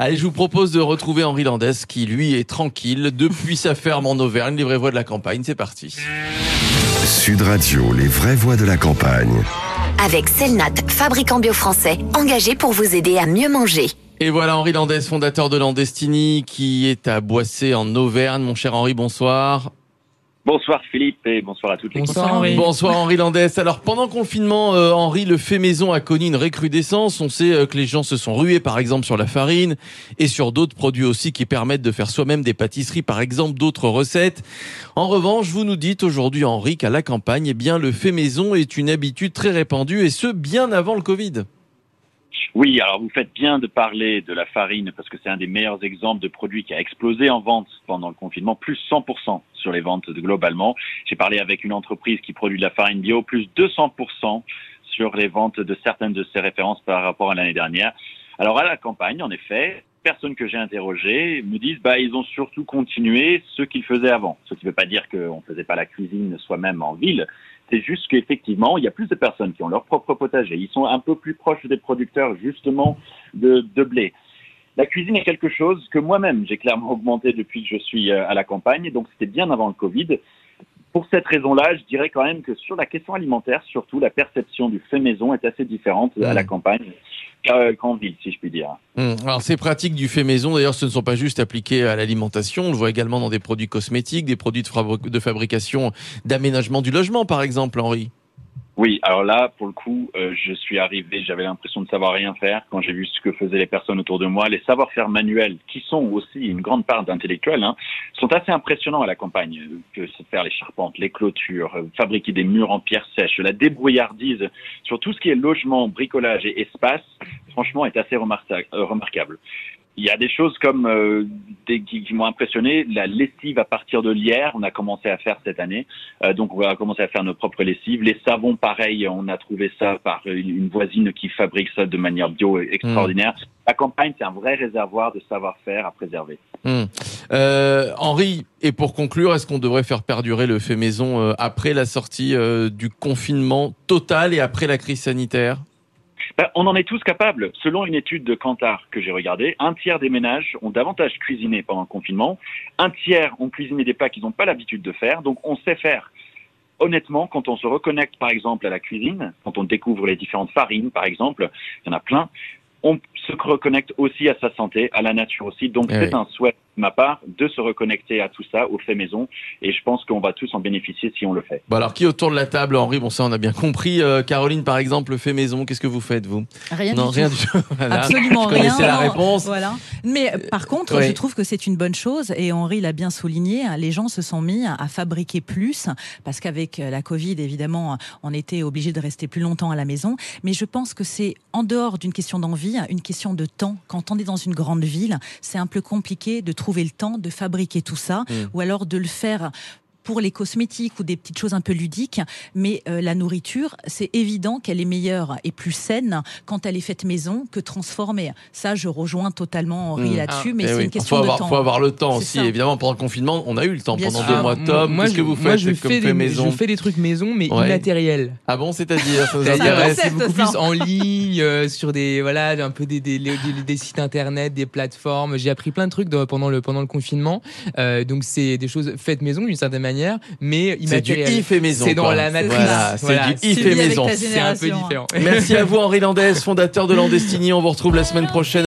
Allez, je vous propose de retrouver Henri Landès qui, lui, est tranquille depuis sa ferme en Auvergne. Les vraies voix de la campagne, c'est parti. Sud Radio, les vraies voix de la campagne. Avec Celnat, fabricant bio français, engagé pour vous aider à mieux manger. Et voilà Henri Landès, fondateur de Landestini, qui est à Boissé en Auvergne. Mon cher Henri, bonsoir. Bonsoir Philippe et bonsoir à toutes les équipes. Bonsoir Henri Landès. Alors pendant le confinement, Henri, le fait maison a connu une recrudescence. On sait que les gens se sont rués par exemple sur la farine et sur d'autres produits aussi qui permettent de faire soi-même des pâtisseries, par exemple d'autres recettes. En revanche, vous nous dites aujourd'hui Henri qu'à la campagne, eh bien le fait maison est une habitude très répandue et ce bien avant le Covid. Oui, alors vous faites bien de parler de la farine parce que c'est un des meilleurs exemples de produits qui a explosé en vente pendant le confinement, plus 100% sur les ventes globalement. J'ai parlé avec une entreprise qui produit de la farine bio, plus 200% sur les ventes de certaines de ses références par rapport à l'année dernière. Alors à la campagne, en effet, personnes que j'ai interrogées me disent ils ont surtout continué ce qu'ils faisaient avant. Ce qui ne veut pas dire qu'on ne faisait pas la cuisine soi-même en ville. C'est juste qu'effectivement, il y a plus de personnes qui ont leur propre potager. Ils sont un peu plus proches des producteurs, justement, de blé. La cuisine est quelque chose que moi-même, j'ai clairement augmenté depuis que je suis à la campagne. Donc, c'était bien avant le Covid. Pour cette raison-là, je dirais quand même que sur la question alimentaire, surtout, la perception du fait maison est assez différente à la campagne qu'en ville, si je puis dire. Alors, ces pratiques du fait maison, d'ailleurs, ce ne sont pas juste appliquées à l'alimentation. On le voit également dans des produits cosmétiques, des produits de fabrication, d'aménagement du logement, par exemple, Henri. Oui, alors là, pour le coup, je suis arrivé, j'avais l'impression de savoir rien faire quand j'ai vu ce que faisaient les personnes autour de moi. Les savoir-faire manuels, qui sont aussi une grande part d'intellectuels, sont assez impressionnants à la campagne. Que c'est faire les charpentes, les clôtures, fabriquer des murs en pierre sèche, la débrouillardise sur tout ce qui est logement, bricolage et espace, franchement, est assez remarquable. Il y a des choses comme qui m'ont impressionné. La lessive à partir de lierre, on a commencé à faire cette année. Donc, on va commencer à faire nos propres lessives. Les savons, pareil, on a trouvé ça par une voisine qui fabrique ça de manière bio extraordinaire. La campagne, c'est un vrai réservoir de savoir-faire à préserver. Henri, et pour conclure, est-ce qu'on devrait faire perdurer le fait maison après la sortie du confinement total et après la crise sanitaire ? On en est tous capables. Selon une étude de Kantar que j'ai regardée, un tiers des ménages ont davantage cuisiné pendant le confinement, un tiers ont cuisiné des plats qu'ils n'ont pas l'habitude de faire, donc on sait faire. Honnêtement, quand on se reconnecte par exemple à la cuisine, quand on découvre les différentes farines par exemple, il y en a plein, on se reconnecte aussi à sa santé, à la nature aussi, donc c'est un souhait de ma part de se reconnecter à tout ça, au fait maison, et je pense qu'on va tous en bénéficier si on le fait. Bon alors, qui autour de la table, Henri? Bon, ça on a bien compris. Caroline, par exemple, le fait maison, qu'est-ce que vous faites, vous? Rien du tout. Voilà. Absolument rien. C'est la réponse. Voilà. Mais par contre, je trouve que c'est une bonne chose, et Henri l'a bien souligné, les gens se sont mis à fabriquer plus, parce qu'avec la Covid, évidemment, on était obligés de rester plus longtemps à la maison, mais je pense que c'est, en dehors d'une question d'envie, une question de temps. Quand on est dans une grande ville, c'est un peu compliqué de trouver le temps de fabriquer tout ça, ou alors de le faire pour les cosmétiques ou des petites choses un peu ludiques, mais la nourriture, c'est évident qu'elle est meilleure et plus saine quand elle est faite maison que transformée. Ça, je rejoins totalement Henri là-dessus, mais c'est une question de temps. Il faut avoir le temps aussi. Évidemment, pendant le confinement, on a eu le temps pendant 2 mois. Tom, qu'est-ce que vous faites? Moi, je fais des trucs maison, mais immatériels. Ah bon, c'est-à-dire? C'est beaucoup plus en ligne, sur des, voilà, un peu des sites internet, des plateformes. J'ai appris plein de trucs pendant le confinement. Donc, c'est des choses faites maison d'une certaine manière. Mais c'est du fait maison. C'est dans la matrice. Voilà. C'est du fait maison. C'est un peu différent. Merci à vous, Henri Landès, fondateur de Landestini. On vous retrouve la semaine prochaine.